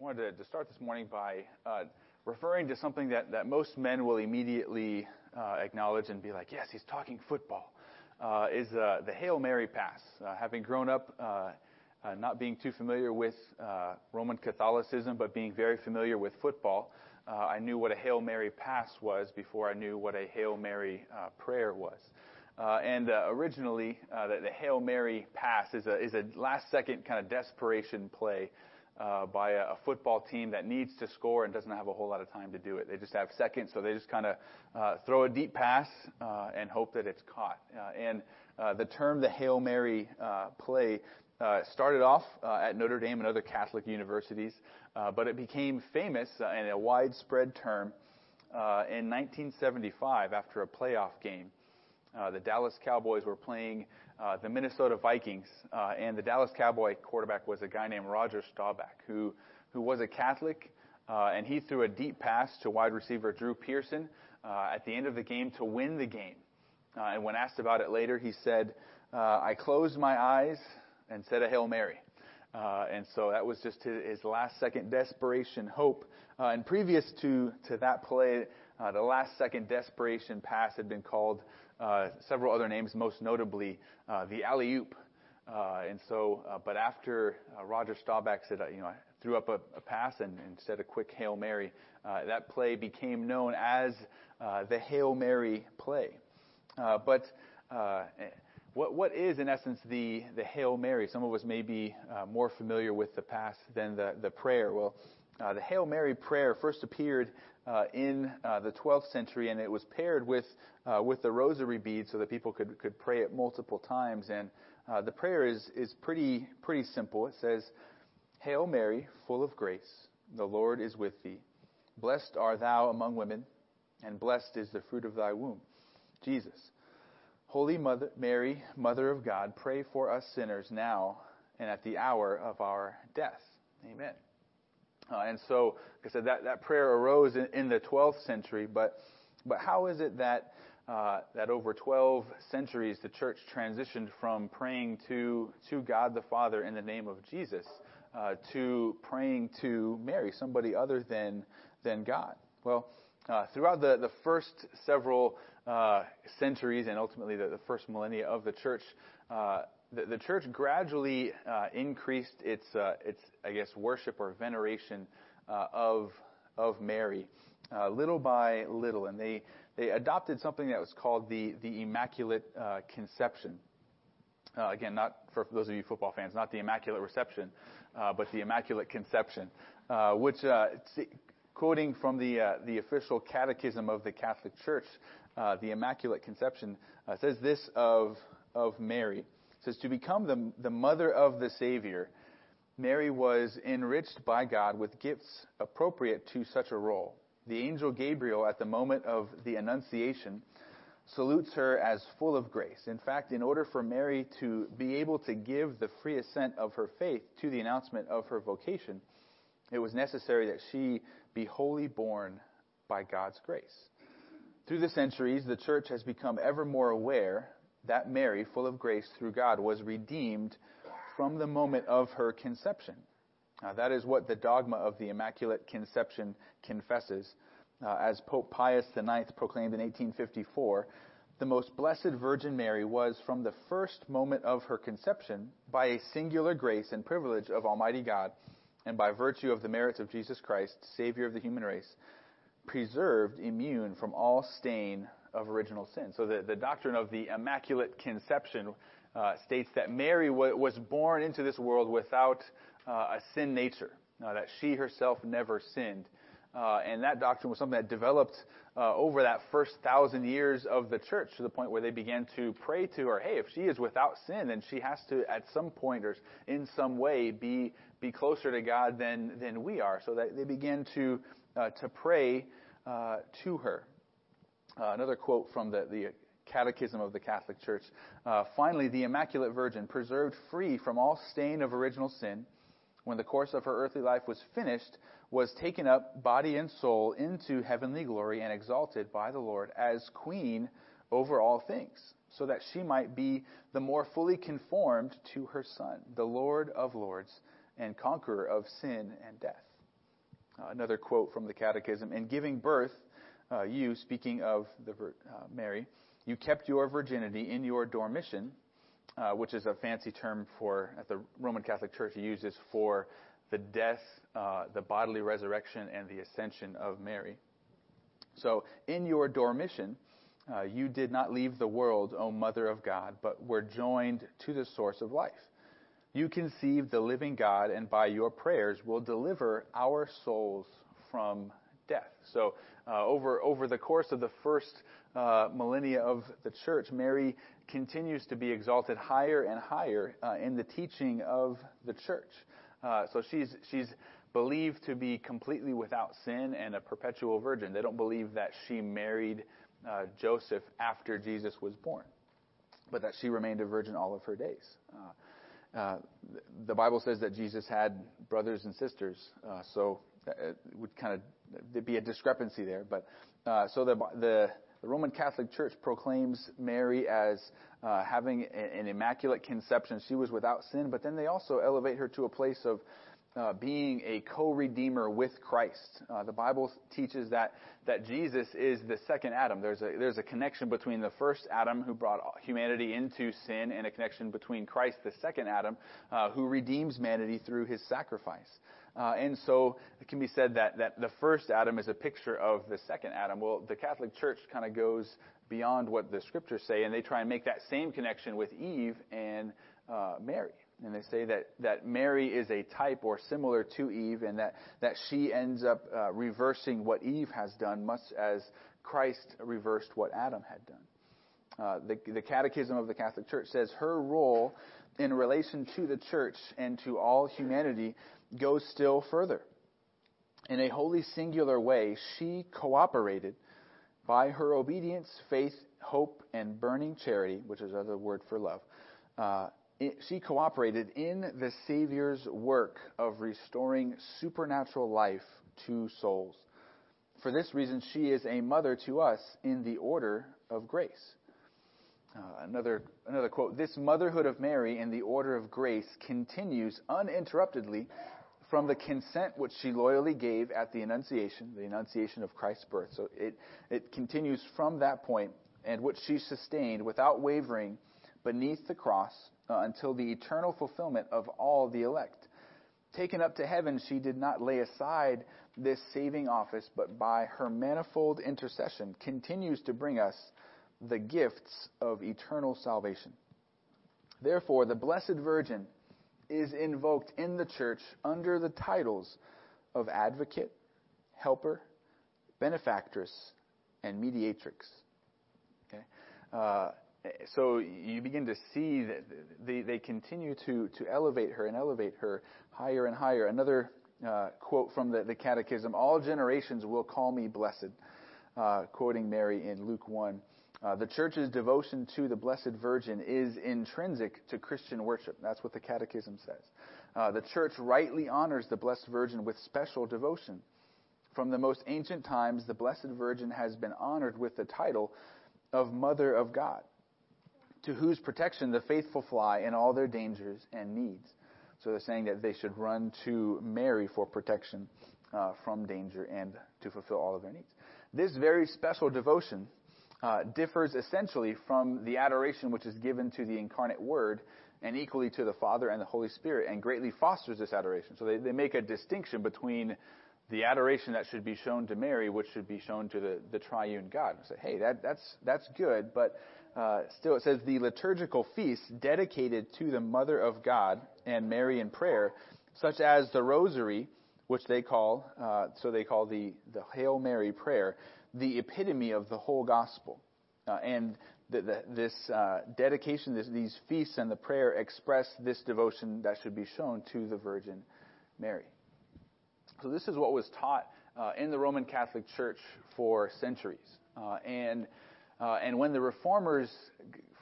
I wanted to start this morning by referring to something that most men will immediately acknowledge and be like, yes, he's talking football, is the Hail Mary pass. Having grown up not being too familiar with Roman Catholicism, but being very familiar with football, I knew what a Hail Mary pass was before I knew what a Hail Mary prayer was. Originally, the Hail Mary pass is a last-second kind of desperation play by a football team that needs to score and doesn't have a whole lot of time to do it. They just have seconds, so they just kind of throw a deep pass and hope that it's caught. The term the Hail Mary play started off at Notre Dame and other Catholic universities, but it became famous and a widespread term in 1975 after a playoff game. The Dallas Cowboys were playing the Minnesota Vikings, and the Dallas Cowboy quarterback was a guy named Roger Staubach, who was a Catholic, and he threw a deep pass to wide receiver Drew Pearson at the end of the game to win the game. And when asked about it later, he said, "I closed my eyes and said a Hail Mary." And so that was just his last-second desperation hope. And previous to that play, the last-second desperation pass had been called several other names, most notably the alley-oop. But after Roger Staubach said, I threw up a pass and said a quick Hail Mary, that play became known as the Hail Mary play. What is, in essence, the Hail Mary? Some of us may be more familiar with the pass than the prayer. Well, the Hail Mary prayer first appeared in the 12th century, and it was paired with the rosary bead so that people could pray it multiple times. And the prayer is pretty simple. It says, "Hail Mary, full of grace, the Lord is with thee. Blessed art thou among women, and blessed is the fruit of thy womb, Jesus. Holy Mother Mary, Mother of God, pray for us sinners now and at the hour of our death. Amen." Like I said, that prayer arose in the 12th century, but how is it that over 12 centuries the church transitioned from praying to God the Father in the name of Jesus to praying to Mary, somebody other than God? Well, throughout the first several centuries and ultimately the first millennia of the church, the church gradually increased its I guess worship or veneration of Mary little by little, and they adopted something that was called the Immaculate Conception. Again, not for those of you football fans, not the Immaculate Reception, but the Immaculate Conception, which quoting from the official Catechism of the Catholic Church, the Immaculate Conception says this of Mary. It says, "To become the mother of the Savior, Mary was enriched by God with gifts appropriate to such a role. The angel Gabriel, at the moment of the Annunciation, salutes her as full of grace. In fact, in order for Mary to be able to give the free assent of her faith to the announcement of her vocation, it was necessary that she be wholly born by God's grace. Through the centuries, the church has become ever more aware that Mary, full of grace through God, was redeemed from the moment of her conception." That is what the dogma of the Immaculate Conception confesses. As Pope Pius IX proclaimed in 1854, "The most blessed Virgin Mary was, from the first moment of her conception, by a singular grace and privilege of Almighty God, and by virtue of the merits of Jesus Christ, Savior of the human race, preserved immune from all stain of original sin." So the doctrine of the Immaculate Conception states that Mary was born into this world without a sin nature, that she herself never sinned. And that doctrine was something that developed over that first 1,000 years of the church, to the point where they began to pray to her, hey, if she is without sin, then she has to, at some point or in some way, be closer to God than we are. So that they began to pray to her. Another quote from the Catechism of the Catholic Church. "Finally, the Immaculate Virgin, preserved free from all stain of original sin, when the course of her earthly life was finished, was taken up, body and soul, into heavenly glory and exalted by the Lord as queen over all things, so that she might be the more fully conformed to her Son, the Lord of lords and conqueror of sin and death." Another quote from the Catechism. In giving birth, you, speaking of the Mary, you kept your virginity in your dormition, which is a fancy term for, at the Roman Catholic Church, uses for the death, the bodily resurrection, and the ascension of Mary. So, in your dormition, you did not leave the world, O Mother of God, but were joined to the source of life. You conceived the living God, and by your prayers will deliver our souls from death. So, over the course of the first millennia of the Church, Mary continues to be exalted higher and higher in the teaching of the Church. So she's believed to be completely without sin and a perpetual virgin. They don't believe that she married Joseph after Jesus was born, but that she remained a virgin all of her days. The Bible says that Jesus had brothers and sisters, so it would kind of there'd be a discrepancy there. But so the Roman Catholic Church proclaims Mary as having an immaculate conception. She was without sin, but then they also elevate her to a place of being a co-redeemer with Christ. The Bible teaches that Jesus is the second Adam. There's a connection between the first Adam who brought humanity into sin and a connection between Christ, the second Adam, who redeems humanity through his sacrifice. And so it can be said that the first Adam is a picture of the second Adam. Well, the Catholic Church kind of goes beyond what the Scriptures say, and they try and make that same connection with Eve and Mary. And they say that Mary is a type or similar to Eve, and that she ends up reversing what Eve has done, much as Christ reversed what Adam had done. The Catechism of the Catholic Church says her role in relation to the Church and to all humanity goes still further. In a wholly singular way, she cooperated by her obedience, faith, hope, and burning charity, which is another word for love, she cooperated in the Savior's work of restoring supernatural life to souls. For this reason, she is a mother to us in the order of grace. Another quote, this motherhood of Mary in the order of grace continues uninterruptedly from the consent which she loyally gave at the Annunciation of Christ's birth. So it continues from that point, and which she sustained without wavering beneath the cross, until the eternal fulfillment of all the elect. Taken up to heaven, she did not lay aside this saving office, but by her manifold intercession continues to bring us the gifts of eternal salvation. Therefore, the Blessed Virgin is invoked in the Church under the titles of Advocate, Helper, Benefactress, and Mediatrix. Okay? So you begin to see that they continue to elevate her higher and higher. Another quote from the Catechism, all generations will call me blessed, quoting Mary in Luke 1. The Church's devotion to the Blessed Virgin is intrinsic to Christian worship. That's what the Catechism says. The Church rightly honors the Blessed Virgin with special devotion. From the most ancient times, the Blessed Virgin has been honored with the title of Mother of God, to whose protection the faithful fly in all their dangers and needs. So they're saying that they should run to Mary for protection from danger and to fulfill all of their needs. This very special devotion differs essentially from the adoration which is given to the incarnate Word and equally to the Father and the Holy Spirit, and greatly fosters this adoration. So they make a distinction between the adoration that should be shown to Mary, which should be shown to the triune God. And say, hey, that's good, but still it says the liturgical feasts dedicated to the Mother of God and Mary in prayer, such as the Rosary, which they call, the Hail Mary prayer, the epitome of the whole gospel. And this dedication, these feasts and the prayer express this devotion that should be shown to the Virgin Mary. So this is what was taught in the Roman Catholic Church for centuries. And when the Reformers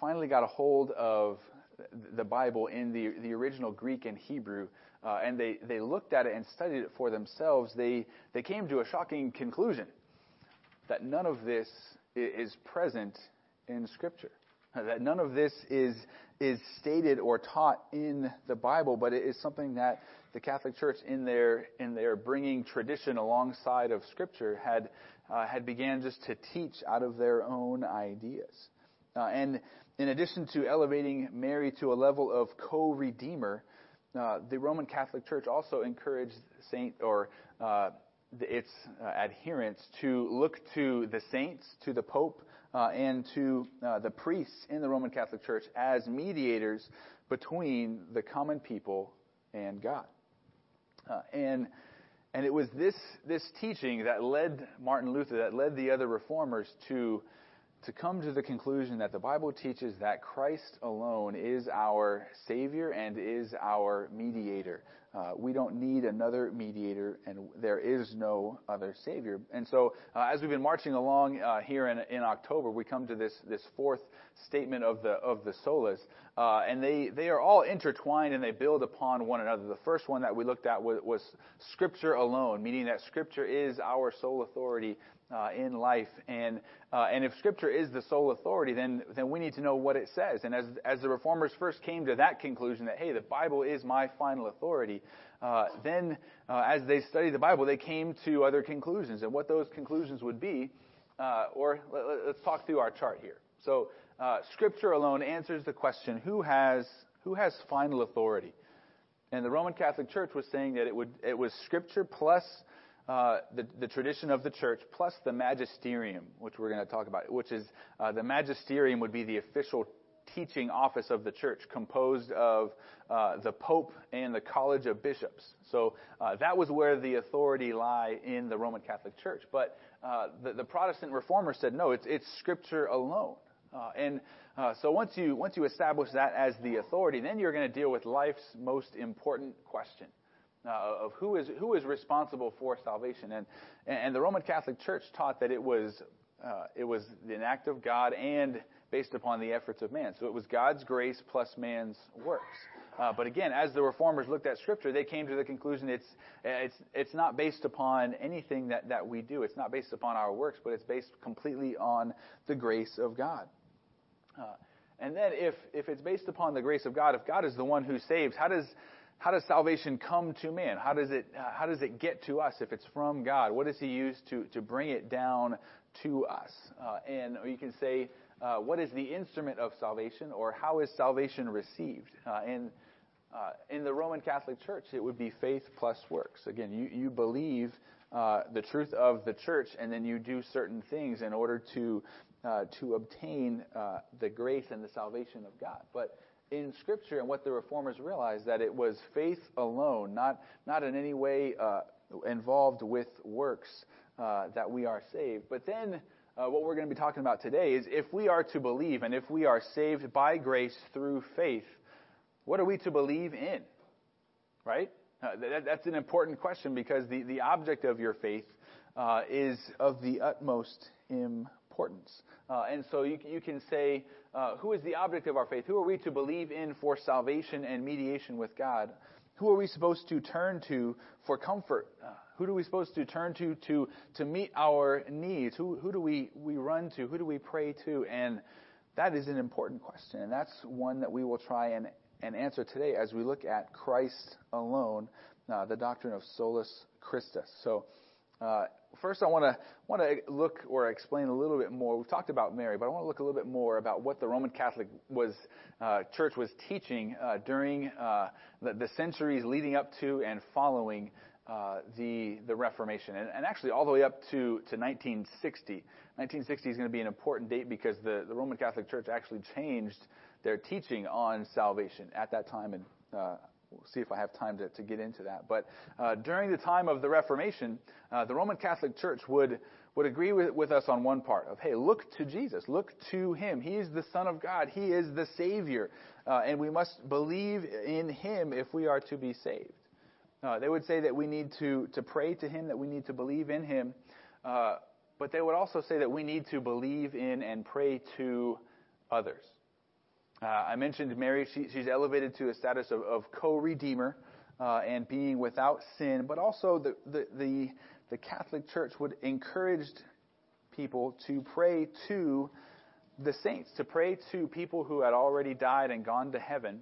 finally got a hold of the Bible in the original Greek and Hebrew, and they looked at it and studied it for themselves, they came to a shocking conclusion that none of this is present in Scripture. That none of this is stated or taught in the Bible, but it is something that the Catholic Church, in their bringing tradition alongside of Scripture, had began just to teach out of their own ideas. And in addition to elevating Mary to a level of co-redeemer, the Roman Catholic Church also encouraged its adherents to look to the saints, to the Pope, and to the priests in the Roman Catholic Church as mediators between the common people and God. And it was this teaching that led Martin Luther, that led the other reformers to come to the conclusion that the Bible teaches that Christ alone is our Savior and is our mediator. We don't need another mediator, and there is no other Savior. And so as we've been marching along here in October, we come to this fourth statement of the solas, and they are all intertwined and they build upon one another. The first one that we looked at was Scripture alone, meaning that Scripture is our sole authority in life, and if Scripture is the sole authority, then we need to know what it says. And as the reformers first came to that conclusion that, hey, the Bible is my final authority, then as they studied the Bible, they came to other conclusions. And what those conclusions would be, or let's talk through our chart here. So Scripture alone answers the question, who has final authority? And the Roman Catholic Church was saying that it was Scripture plus the tradition of the church, plus the magisterium, which we're going to talk about, which is the magisterium would be the official teaching office of the church, composed of the Pope and the College of Bishops. So that was where the authority lie in the Roman Catholic Church. But the Protestant reformers said, no, it's Scripture alone. So once you establish that as the authority, then you're going to deal with life's most important question. Of who is responsible for salvation, and the Roman Catholic Church taught that it was an act of God and based upon the efforts of man. So it was God's grace plus man's works. But again, as the reformers looked at Scripture, they came to the conclusion it's not based upon anything that we do. It's not based upon our works, but it's based completely on the grace of God. And then if it's based upon the grace of God, if God is the one who saves, how does salvation come to man? How does it get to us if it's from God? What does he use to bring it down to us? And you can say, what is the instrument of salvation, or how is salvation received? And in the Roman Catholic Church, it would be faith plus works. Again, you believe the truth of the church, and then you do certain things in order to obtain the grace and the salvation of God. But in Scripture, and what the reformers realized, that it was faith alone, not in any way involved with works, that we are saved. But then what we're going to be talking about today is, if we are to believe, and if we are saved by grace through faith, what are we to believe in? Right? That's an important question, because the object of your faith is of the utmost importance. And so you can say, who is the object of our faith? Who are we to believe in for salvation and mediation with God? Who are we supposed to turn to for comfort? Who do we supposed to turn to meet our needs? Who do we run to? Who do we pray to? And that is an important question, and that's one that we will try and answer today as we look at Christ alone, the doctrine of Solus Christus. So first, I want to look or explain a little bit more. We've talked about Mary, but I want to look a little bit more about what the Roman Catholic Church was teaching during the centuries leading up to and following the Reformation, and actually all the way up to 1960. 1960 is going to be an important date, because the Roman Catholic Church actually changed their teaching on salvation at that time, and we'll see if I have time to get into that. But during the time of the Reformation, the Roman Catholic Church would agree with us on one part of, hey, look to Jesus. Look to him. He is the Son of God. He is the Savior. And we must believe in him if we are to be saved. They would say that we need to pray to him, that we need to believe in him. But they would also say that we need to believe in and pray to others. I mentioned Mary. She's elevated to a status of co-redeemer and being without sin. But also the Catholic Church would encourage people to pray to the saints, to pray to people who had already died and gone to heaven,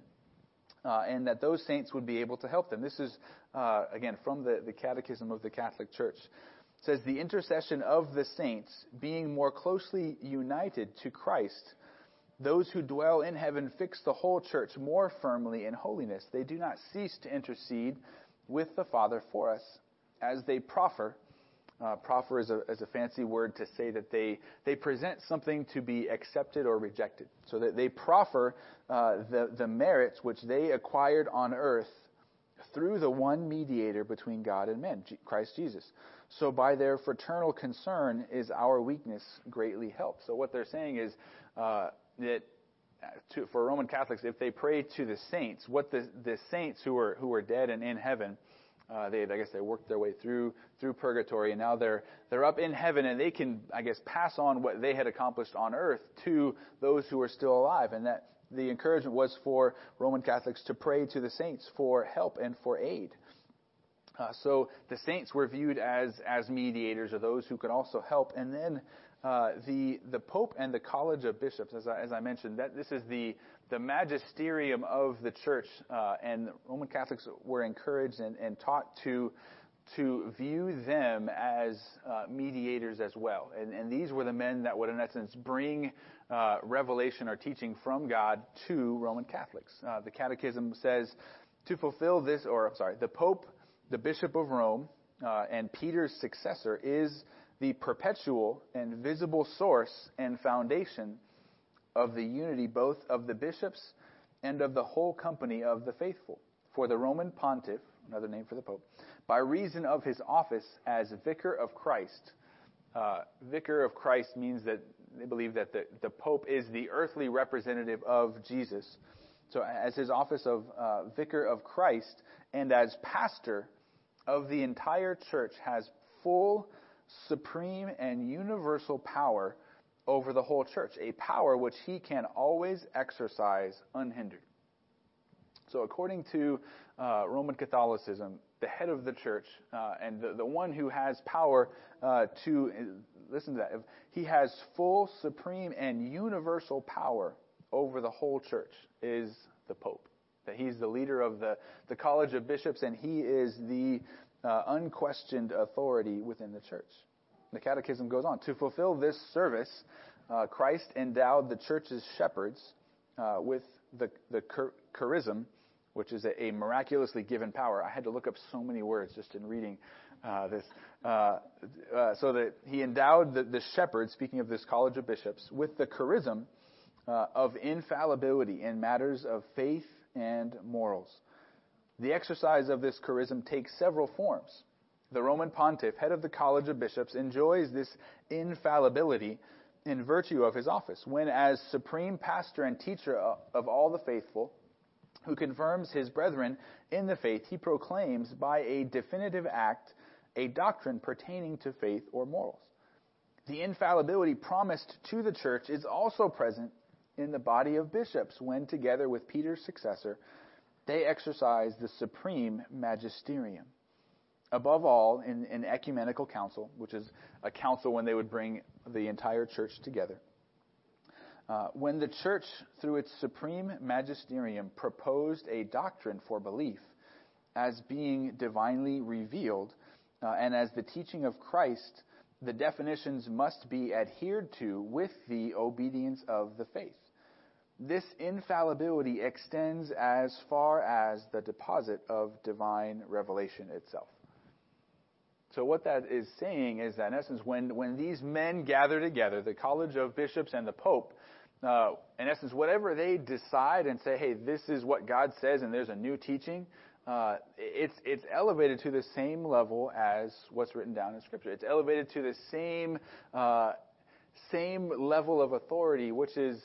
and that those saints would be able to help them. This is, again, from the Catechism of the Catholic Church. It says, the intercession of the saints, being more closely united to Christ, those who dwell in heaven fix the whole church more firmly in holiness. They do not cease to intercede with the Father for us as they proffer. Proffer is a fancy word to say that they present something to be accepted or rejected. So that they proffer the merits which they acquired on earth through the one mediator between God and men, Christ Jesus. So by their fraternal concern is our weakness greatly helped. So what they're saying is that for Roman Catholics, if they pray to the saints, what the saints who are dead and in heaven, they worked their way through purgatory, and now they're up in heaven, and they can, pass on what they had accomplished on earth to those who are still alive. And that the encouragement was for Roman Catholics to pray to the saints for help and for aid. So the saints were viewed as mediators, or those who could also help. And then the Pope and the College of Bishops, as I mentioned, that this is the magisterium of the Church, and Roman Catholics were encouraged and taught to view them as mediators as well. And these were the men that would, in essence, bring revelation or teaching from God to Roman Catholics. The Catechism says, to fulfill this, the Pope, the Bishop of Rome, and Peter's successor is the perpetual and visible source and foundation of the unity both of the bishops and of the whole company of the faithful. For the Roman pontiff, another name for the Pope, by reason of his office as vicar of Christ. Vicar of Christ means that they believe that the Pope is the earthly representative of Jesus. So as his office of vicar of Christ and as pastor of the entire church has full, supreme and universal power over the whole church, a power which he can always exercise unhindered. So according to Roman Catholicism, the head of the church and the one who has power to, listen to that, he has full, supreme and universal power over the whole church is the Pope. That he's the leader of the College of Bishops, and he is the unquestioned authority within the church. The Catechism goes on. To fulfill this service, Christ endowed the church's shepherds with the charism, which is a miraculously given power. I had to look up so many words just in reading this. So that he endowed the shepherds, speaking of this College of Bishops, with the charism of infallibility in matters of faith and morals. The exercise of this charism takes several forms. The Roman pontiff, head of the College of Bishops, enjoys this infallibility in virtue of his office, when as supreme pastor and teacher of all the faithful, who confirms his brethren in the faith, he proclaims by a definitive act a doctrine pertaining to faith or morals. The infallibility promised to the church is also present in the body of bishops, when together with Peter's successor, they exercise the supreme magisterium. Above all, in an ecumenical council, which is a council when they would bring the entire church together. When the church, through its supreme magisterium, proposed a doctrine for belief as being divinely revealed, and as the teaching of Christ, the definitions must be adhered to with the obedience of the faith. This infallibility extends as far as the deposit of divine revelation itself. So what that is saying is that, in essence, when these men gather together, the College of Bishops and the Pope, in essence, whatever they decide and say, hey, this is what God says and there's a new teaching, it's elevated to the same level as what's written down in Scripture. It's elevated to the same level of authority, which is...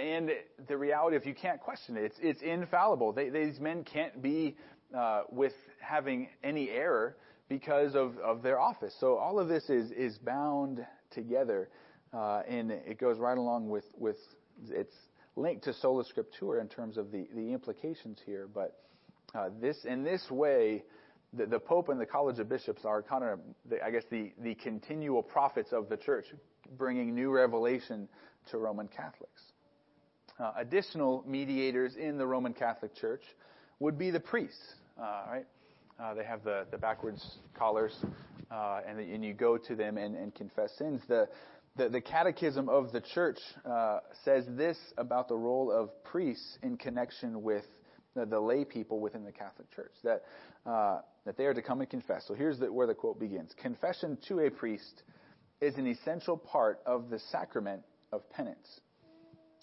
And the reality, if you can't question it, it's infallible. These men can't be with having any error because of their office. So all of this is bound together, and it goes right along with it's linked to Sola Scriptura in terms of the implications here. But in this way, the Pope and the College of Bishops are kind of, I guess, the continual prophets of the Church, bringing new revelation to Roman Catholics. Additional mediators in the Roman Catholic Church would be the priests, right? They have the backwards collars, and you go to them and confess sins. The Catechism of the Church says this about the role of priests in connection with the lay people within the Catholic Church, that they are to come and confess. So here's where the quote begins. Confession to a priest is an essential part of the sacrament of penance.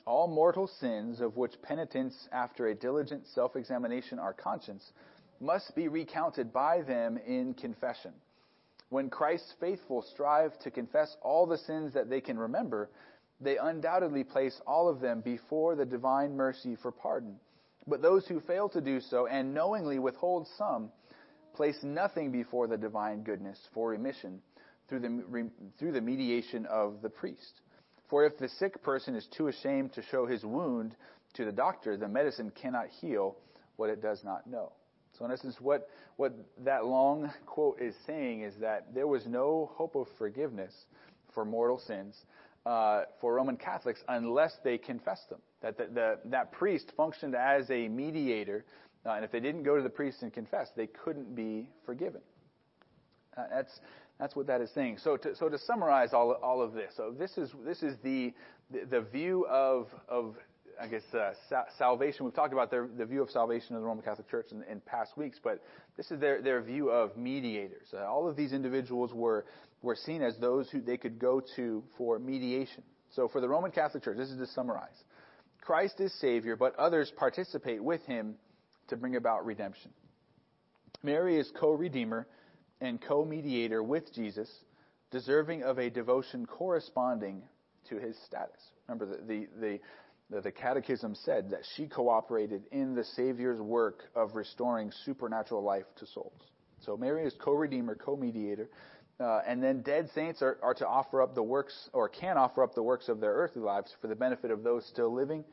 All mortal sins of which penitents, after a diligent self-examination, are conscious, must be recounted by them in confession. When Christ's faithful strive to confess all the sins that they can remember, they undoubtedly place all of them before the divine mercy for pardon. But those who fail to do so and knowingly withhold some place nothing before the divine goodness for remission through the mediation of the priest. For if the sick person is too ashamed to show his wound to the doctor, the medicine cannot heal what it does not know. So in essence, what that long quote is saying is that there was no hope of forgiveness for mortal sins for Roman Catholics unless they confessed them. That that priest functioned as a mediator, and if they didn't go to the priest and confess, they couldn't be forgiven. That's what that is saying. So to summarize all of this, so this is the view of I guess salvation. We've talked about the view of salvation of the Roman Catholic Church in past weeks, but this is their view of mediators. All of these individuals were seen as those who they could go to for mediation. So for the Roman Catholic Church, this is to summarize: Christ is Savior, but others participate with him to bring about redemption. Mary is co-redeemer and co-mediator with Jesus, deserving of a devotion corresponding to his status. Remember, the Catechism said that she cooperated in the Savior's work of restoring supernatural life to souls. So Mary is co-redeemer, co-mediator, and then dead saints are to offer up the works, or can offer up the works of their earthly lives for the benefit of those still living.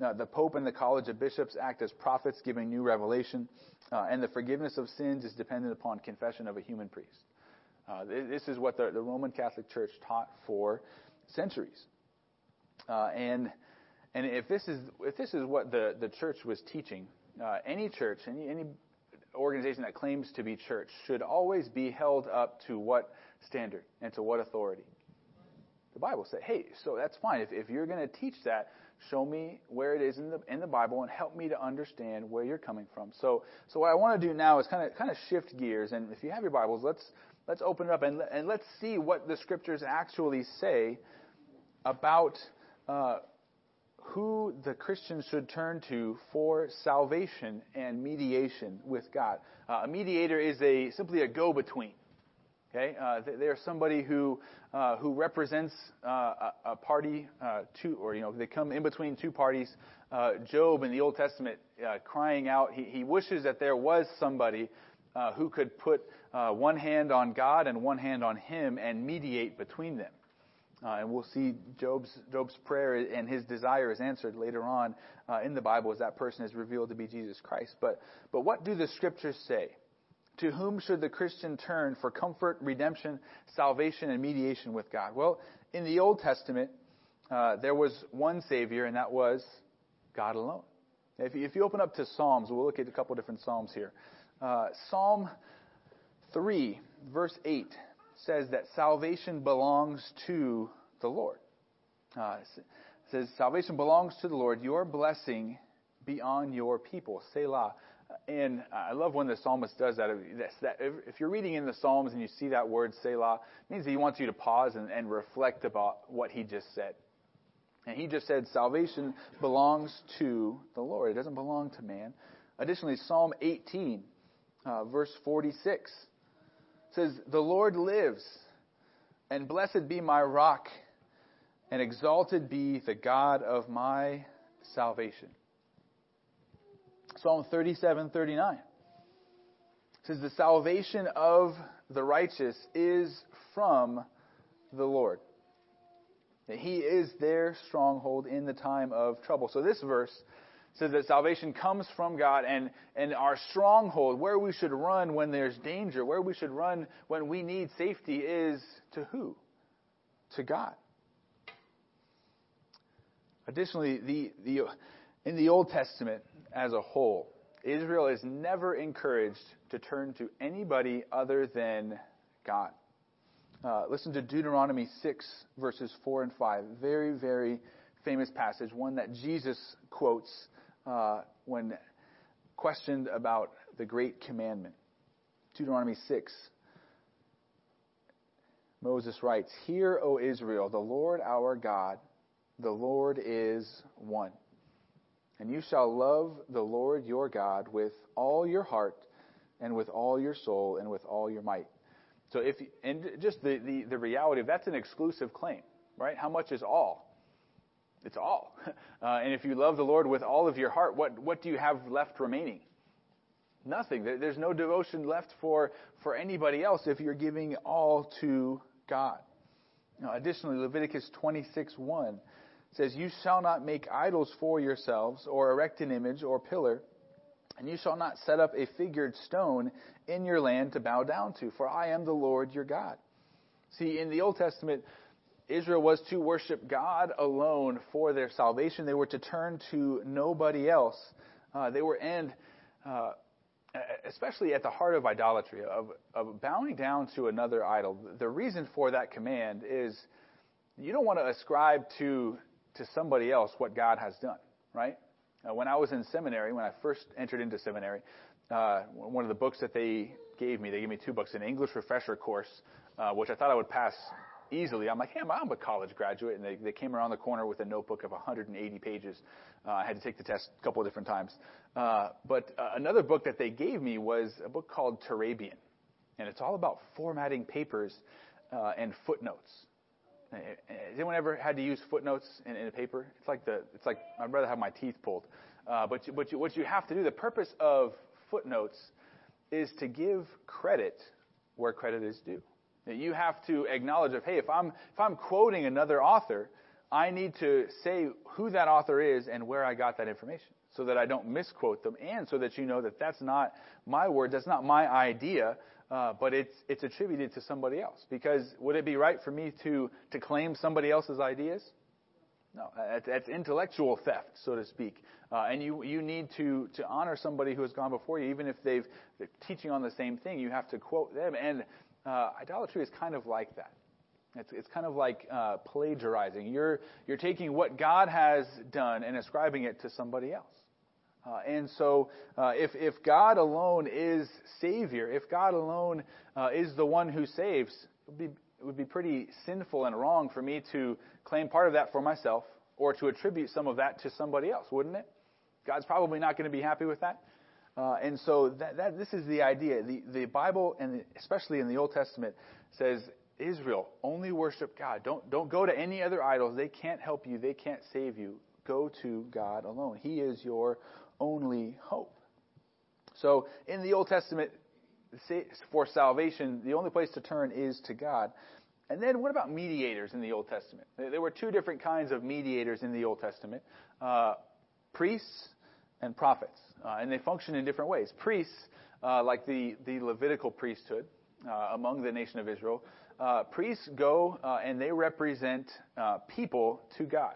Now, the Pope and the College of Bishops act as prophets, giving new revelation, and the forgiveness of sins is dependent upon confession of a human priest. This is what the Roman Catholic Church taught for centuries, And if this is what the church was teaching, any church, any organization that claims to be church should always be held up to what standard and to what authority? The Bible said, hey, so that's fine. If you're going to teach that, show me where it is in the Bible and help me to understand where you're coming from. So what I want to do now is kind of shift gears. And if you have your Bibles, let's open it up and let's see what the Scriptures actually say about who the Christian should turn to for salvation and mediation with God. A mediator is simply a go-between. Okay, they are somebody who represents a party to, or they come in between two parties. Job in the Old Testament crying out, he wishes that there was somebody who could put one hand on God and one hand on him and mediate between them. And we'll see Job's prayer and his desire is answered later on in the Bible as that person is revealed to be Jesus Christ. But what do the Scriptures say? To whom should the Christian turn for comfort, redemption, salvation, and mediation with God? Well, in the Old Testament, there was one Savior, and that was God alone. If you open up to Psalms, we'll look at a couple different Psalms here. Psalm 3, verse 8. Says that salvation belongs to the Lord. It says, salvation belongs to the Lord, your blessing be on your people, Selah. And I love when the psalmist does that. If you're reading in the Psalms and you see that word, Selah, it means that he wants you to pause and reflect about what he just said. And he just said, salvation belongs to the Lord. It doesn't belong to man. Additionally, Psalm 18, verse 46 says, the Lord lives, and blessed be my rock, and exalted be the God of my salvation. Psalm 37:39 says, the salvation of the righteous is from the Lord. He is their stronghold in the time of trouble. So this verse says that salvation comes from God, and our stronghold, where we should run when there's danger, where we should run when we need safety, is to who? To God. Additionally, in the Old Testament as a whole, Israel is never encouraged to turn to anybody other than God. Listen to Deuteronomy 6, verses 4 and 5. Very, very famous passage, one that Jesus quotes when questioned about the great commandment. Deuteronomy 6. Moses writes, "Hear, O Israel, the Lord our God, the Lord is one. And you shall love the Lord your God with all your heart and with all your soul and with all your might." So if you, and just the reality of that's an exclusive claim, right? How much is all? It's all. And if you love the Lord with all of your heart, what do you have left remaining? Nothing. There's no devotion left for anybody else if you're giving all to God. Now, additionally, Leviticus 26:1 says, "You shall not make idols for yourselves or erect an image or pillar, and you shall not set up a figured stone in your land to bow down to, for I am the Lord your God." See, in the Old Testament, Israel was to worship God alone for their salvation. They were to turn to nobody else. Especially at the heart of idolatry, of bowing down to another idol. The reason for that command is you don't want to ascribe to somebody else what God has done, right? When I was in seminary, when I first entered into seminary, one of the books that they gave me 2 books, an English refresher course, which I thought I would pass easily. I'm like, hey, I'm a college graduate. And they came around the corner with a notebook of 180 pages. I had to take the test a couple of different times. But another book that they gave me was a book called Turabian. And it's all about formatting papers and footnotes. Has anyone ever had to use footnotes in a paper? It's like I'd rather have my teeth pulled. But what you have to do, the purpose of footnotes is to give credit where credit is due. You have to acknowledge of, hey, if I'm quoting another author, I need to say who that author is and where I got that information, so that I don't misquote them, and so that you know that that's not my word, that's not my idea, but it's attributed to somebody else. Because would it be right for me to claim somebody else's ideas? No, that's intellectual theft, so to speak. And you need to honor somebody who has gone before you, even if they're teaching on the same thing. You have to quote them. And idolatry is kind of like that. It's kind of like plagiarizing. You're taking what God has done and ascribing it to somebody else. And so if God alone is Savior, if God alone is the one who saves, it would be pretty sinful and wrong for me to claim part of that for myself or to attribute some of that to somebody else, wouldn't it? God's probably not going to be happy with that. And so this is the idea. The Bible, and especially in the Old Testament, says, Israel, only worship God. Don't go to any other idols. They can't help you. They can't save you. Go to God alone. He is your only hope. So in the Old Testament, for salvation, the only place to turn is to God. And then what about mediators in the Old Testament? There were 2 different kinds of mediators in the Old Testament, priests and prophets. And they function in different ways. Priests, like the Levitical priesthood among the nation of Israel, priests go and they represent people to God.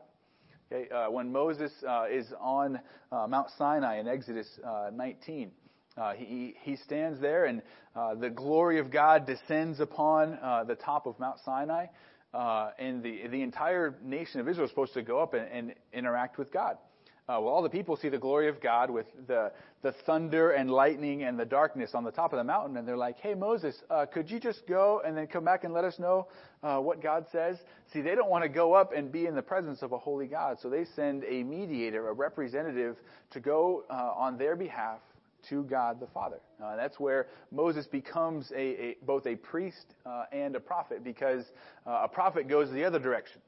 Okay? When Moses is on Mount Sinai in Exodus 19, he stands there and the glory of God descends upon the top of Mount Sinai. And the entire nation of Israel is supposed to go up and interact with God. Well, all the people see the glory of God with the thunder and lightning and the darkness on the top of the mountain, and they're like, hey, Moses, could you just go and then come back and let us know what God says? See, they don't want to go up and be in the presence of a holy God, so they send a mediator, a representative, to go on their behalf to God the Father. That's where Moses becomes both a priest and a prophet, because a prophet goes the other direction.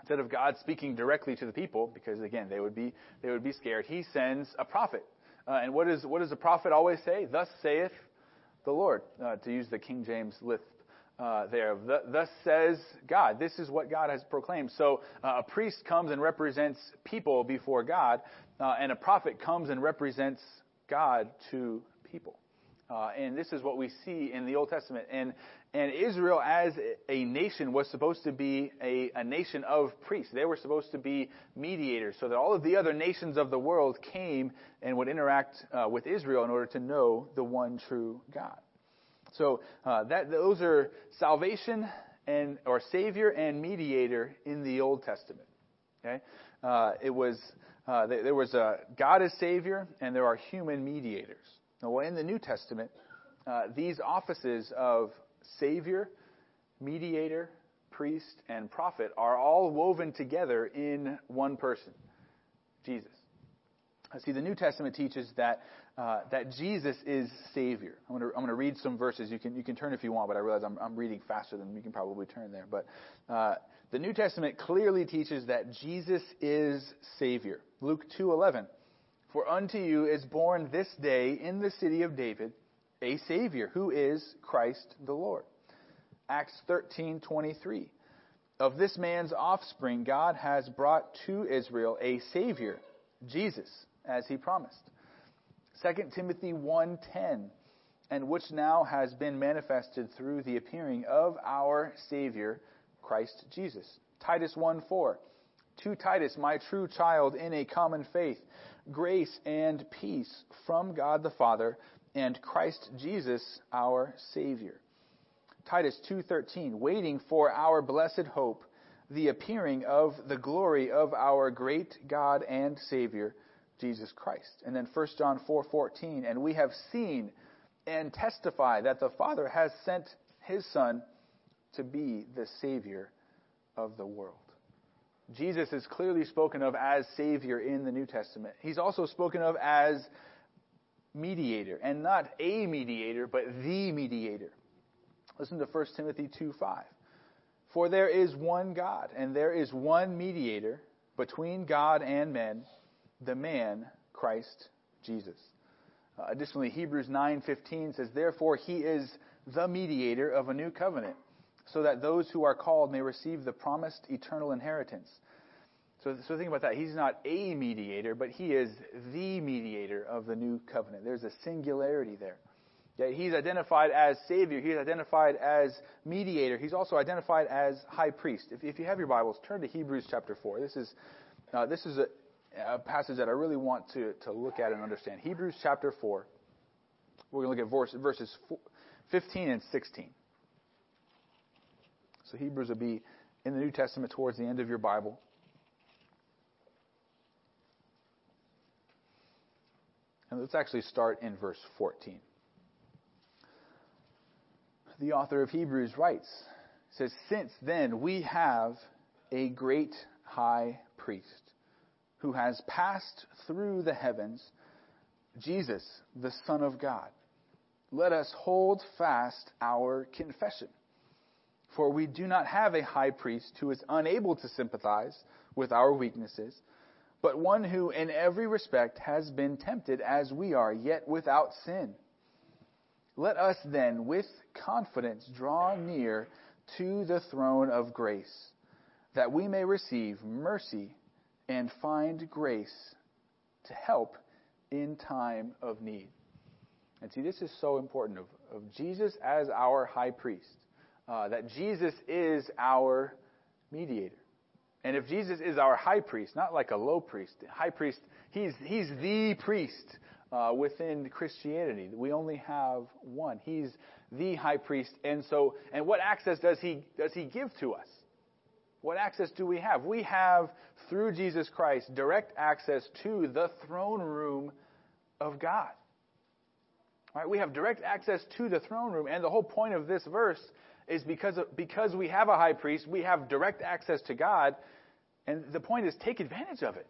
Instead of God speaking directly to the people, because again they would be scared, he sends a prophet. And what does a prophet always say? Thus saith the Lord. To use the King James lisp there. Thus says God. This is what God has proclaimed. So a priest comes and represents people before God, And a prophet comes and represents God to people. And this is what we see in the Old Testament. And Israel as a nation was supposed to be a nation of priests. They were supposed to be mediators so that all of the other nations of the world came and would interact with Israel in order to know the one true God. So those are salvation or Savior and mediator in the Old Testament. Okay? There was a God as Savior, and there are human mediators. Well, in the New Testament, these offices of Savior, mediator, priest, and prophet are all woven together in one person, Jesus. See, the New Testament teaches that Jesus is Savior. I'm going to read some verses. You can turn if you want, but I realize I'm reading faster than you can probably turn there. But the New Testament clearly teaches that Jesus is Savior. Luke 2:11. For unto you is born this day in the city of David a Savior, who is Christ the Lord. Acts 13:23. Of this man's offspring God has brought to Israel a Savior, Jesus, as he promised. 2 Timothy 1:10. And which now has been manifested through the appearing of our Savior, Christ Jesus. Titus 1:4. To Titus, my true child in a common faith, grace and peace from God the Father and Christ Jesus our Savior. Titus 2:13, waiting for our blessed hope, the appearing of the glory of our great God and Savior, Jesus Christ. And then 1 John 4:14, and we have seen and testify that the Father has sent his Son to be the Savior of the world. Jesus is clearly spoken of as Savior in the New Testament. He's also spoken of as mediator, and not a mediator, but the mediator. Listen to 1 Timothy 2:5. For there is one God, and there is one mediator between God and men, the man Christ Jesus. Additionally, Hebrews 9:15 says, therefore he is the mediator of a new covenant, so that those who are called may receive the promised eternal inheritance. So think about that. He's not a mediator, but he is the mediator of the new covenant. There's a singularity there. Yeah, he's identified as Savior. He's identified as mediator. He's also identified as high priest. If you have your Bibles, turn to Hebrews chapter 4. This is a passage that I really want to look at and understand. Hebrews chapter 4. We're going to look at verses 15 and 16. So Hebrews will be in the New Testament towards the end of your Bible. And let's actually start in verse 14. The author of Hebrews writes, says, since then we have a great high priest who has passed through the heavens, Jesus, the Son of God. Let us hold fast our confession. For we do not have a high priest who is unable to sympathize with our weaknesses, but one who in every respect has been tempted as we are, yet without sin. Let us then with confidence draw near to the throne of grace, that we may receive mercy and find grace to help in time of need. And see, this is so important of Jesus as our high priest. That Jesus is our mediator. And if Jesus is our high priest, not like a low priest, high priest, he's the priest within Christianity. We only have one. He's the high priest. And what access does he give to us? What access do we have? We have, through Jesus Christ, direct access to the throne room of God. All right, we have direct access to the throne room, and the whole point of this verse is because we have a high priest, we have direct access to God, and the point is take advantage of it,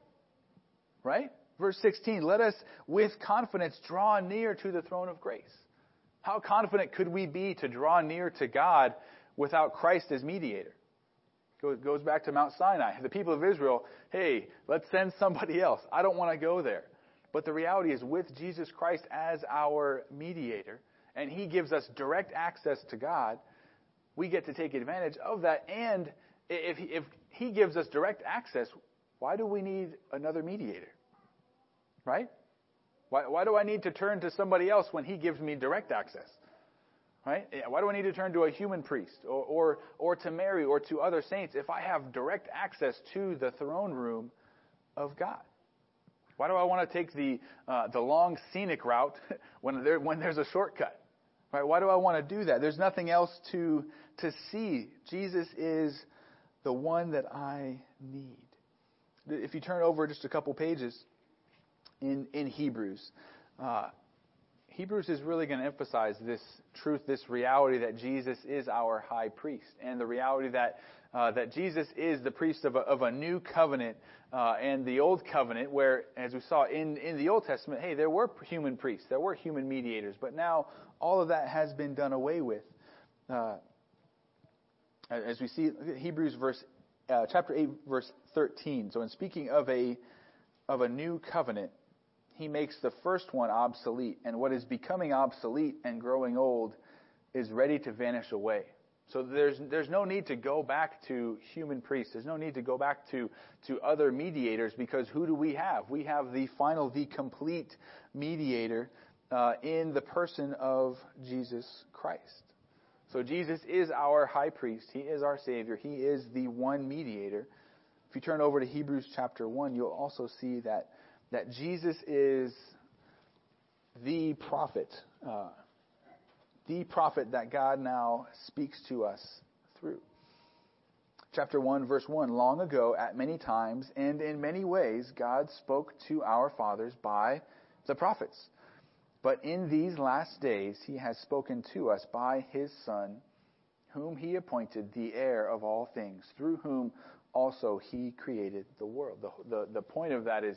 right? Verse 16, let us with confidence draw near to the throne of grace. How confident could we be to draw near to God without Christ as mediator? It goes back to Mount Sinai. The people of Israel, hey, let's send somebody else. I don't want to go there. But the reality is with Jesus Christ as our mediator, and he gives us direct access to God, we get to take advantage of that. And if he gives us direct access, why do we need another mediator? right? Why do I need to turn to somebody else when he gives me direct access, right? Why do I need to turn to a human priest or to Mary or to other saints if I have direct access to the throne room of God? Why do I want to take the long scenic route when there's a shortcut, right? Why do I want to do that? There's nothing else to see. Jesus is the one that I need. If you turn over just a couple pages in Hebrews, Hebrews is really going to emphasize this truth, this reality that Jesus is our high priest, and the reality that Jesus is the priest of a new covenant, and the old covenant where, as we saw in the Old Testament, hey, there were human priests, there were human mediators, but now all of that has been done away with. As we see, Hebrews chapter 8, verse 13. So in speaking of a new covenant, he makes the first one obsolete, and what is becoming obsolete and growing old is ready to vanish away. So there's no need to go back to human priests. There's no need to go back to other mediators, because who do we have? We have the final, the complete mediator in the person of Jesus Christ. So Jesus is our high priest. He is our Savior. He is the one mediator. If you turn over to Hebrews chapter 1, you'll also see that Jesus is the prophet that God now speaks to us through. Chapter 1, verse 1, long ago, at many times, and in many ways, God spoke to our fathers by the prophets. But in these last days, he has spoken to us by his Son, whom he appointed the heir of all things, through whom also he created the world. The point of that is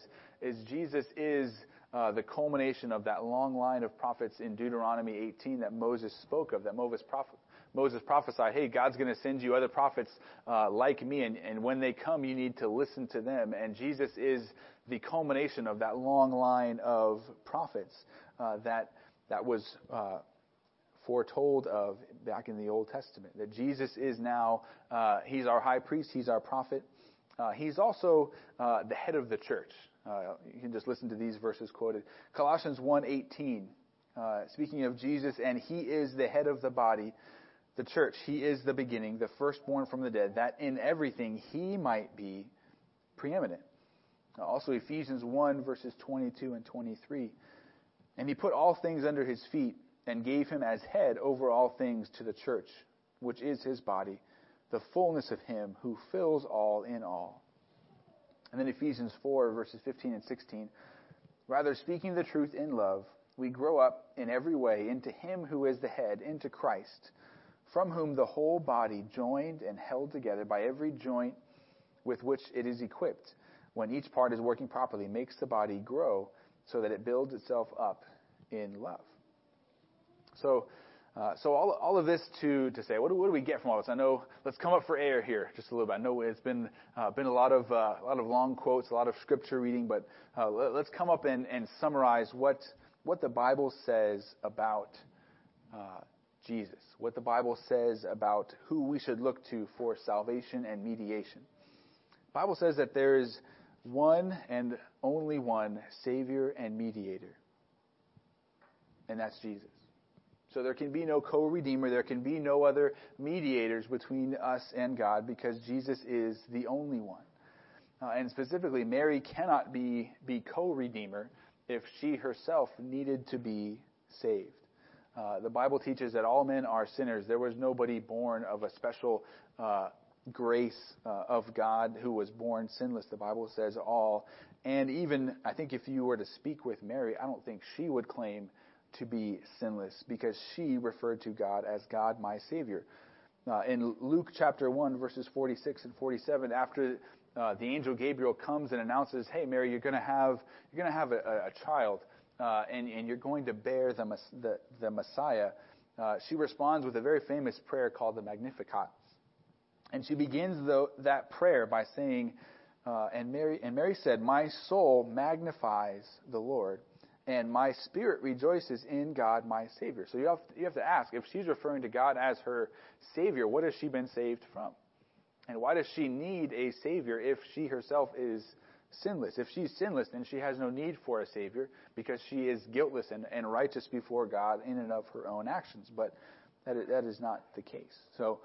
Jesus is the culmination of that long line of prophets in Deuteronomy 18 that Moses spoke of, that Moses prophesied, hey, God's going to send you other prophets like me, and when they come, you need to listen to them. And Jesus is the culmination of that long line of prophets that was foretold of back in the Old Testament, that Jesus is now, he's our high priest, he's our prophet. He's also the head of the church. You can just listen to these verses quoted. Colossians 1:18, speaking of Jesus, and he is the head of the body, the church. He is the beginning, the firstborn from the dead, that in everything he might be preeminent. Also Ephesians 1, verses 22 and 23. And he put all things under his feet, and gave him as head over all things to the church, which is his body, the fullness of him who fills all in all. And then Ephesians 4, verses 15 and 16. Rather, speaking the truth in love, we grow up in every way into him who is the head, into Christ, from whom the whole body, joined and held together by every joint with which it is equipped, when each part is working properly, makes the body grow so that it builds itself up in love. So all of this to say, what do we get from all this? I know, let's come up for air here just a little bit. I know it's been a lot of long quotes, a lot of scripture reading, but let's come up and summarize what the Bible says about Jesus, what the Bible says about who we should look to for salvation and mediation. The Bible says that there is one and only one Savior and mediator, and that's Jesus. So there can be no co-redeemer, there can be no other mediators between us and God, because Jesus is the only one. And specifically, Mary cannot be co-redeemer if she herself needed to be saved. The Bible teaches that all men are sinners. There was nobody born of a special grace of God who was born sinless. The Bible says all. And even, I think if you were to speak with Mary, I don't think she would claim to be sinless, because she referred to God as God, my Savior. In Luke chapter 1, verses 46 and 47, after the angel Gabriel comes and announces, hey, Mary, you're going to have a child, and you're going to bear the Messiah, she responds with a very famous prayer called the Magnificat. And she begins that prayer by saying, and Mary said, my soul magnifies the Lord, and my spirit rejoices in God, my Savior. So you have to ask, if she's referring to God as her Savior, what has she been saved from? And why does she need a Savior if she herself is sinless. If she's sinless, then she has no need for a Savior because she is guiltless and righteous before God in and of her own actions. But that is not the case. So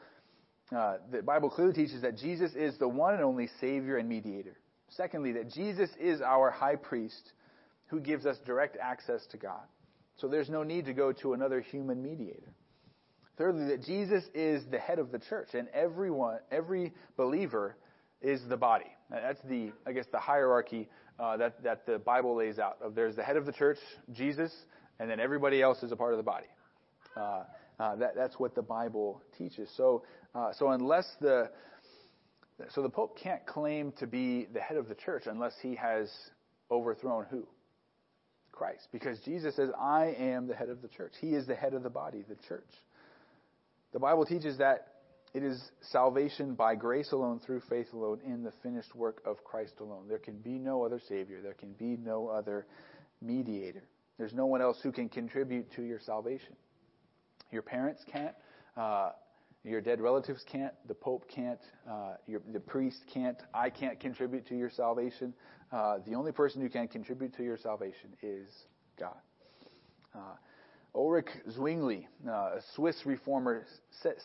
the Bible clearly teaches that Jesus is the one and only Savior and mediator. Secondly, that Jesus is our high priest who gives us direct access to God. So there's no need to go to another human mediator. Thirdly, that Jesus is the head of the church, and every believer is the body. That's the hierarchy that the Bible lays out. There's the head of the church, Jesus, and then everybody else is a part of the body. That's what the Bible teaches. So the Pope can't claim to be the head of the church unless he has overthrown who? Christ. Because Jesus says, I am the head of the church. He is the head of the body, the church. The Bible teaches that it is salvation by grace alone, through faith alone, in the finished work of Christ alone. There can be no other Savior. There can be no other mediator. There's no one else who can contribute to your salvation. Your parents can't. Your dead relatives can't. The Pope can't. The priest can't. I can't contribute to your salvation. The only person who can contribute to your salvation is God. Ulrich Zwingli, a Swiss reformer,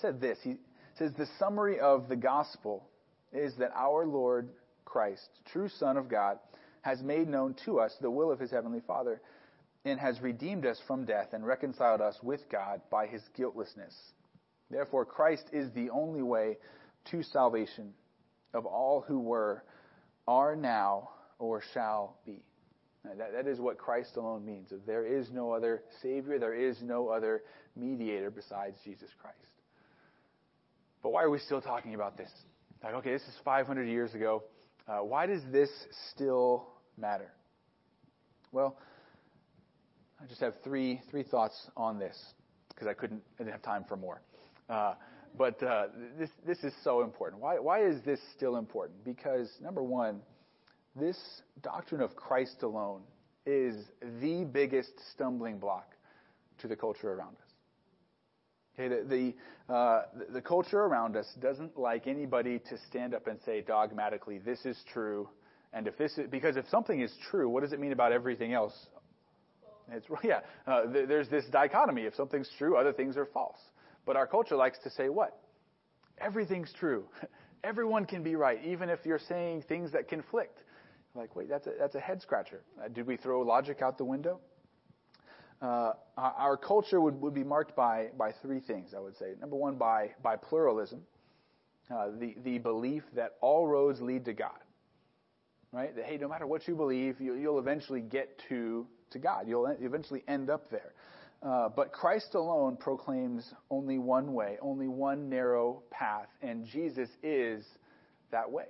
said this. He says, the summary of the gospel is that our Lord Christ, true Son of God, has made known to us the will of his heavenly Father and has redeemed us from death and reconciled us with God by his guiltlessness. Therefore, Christ is the only way to salvation of all who were, are now, or shall be. That is what Christ alone means. There is no other Savior. There is no other mediator besides Jesus Christ. But why are we still talking about this? Like, okay, this is 500 years ago. Why does this still matter? Well, I just have three thoughts on this because I didn't have time for more. But this is so important. Why is this still important? Because, number one, this doctrine of Christ alone is the biggest stumbling block to the culture around us. Okay, the culture around us doesn't like anybody to stand up and say dogmatically, this is true, and because if something is true, what does it mean about everything else? There's this dichotomy. If something's true, other things are false. But our culture likes to say what? Everything's true. Everyone can be right, even if you're saying things that conflict. Like, wait, that's a head-scratcher. Did we throw logic out the window? Our culture would be marked by three things, I would say. Number one, by pluralism, the belief that all roads lead to God, right? That, hey, no matter what you believe, you'll eventually get to God. You'll eventually end up there. But Christ alone proclaims only one way, only one narrow path, and Jesus is that way.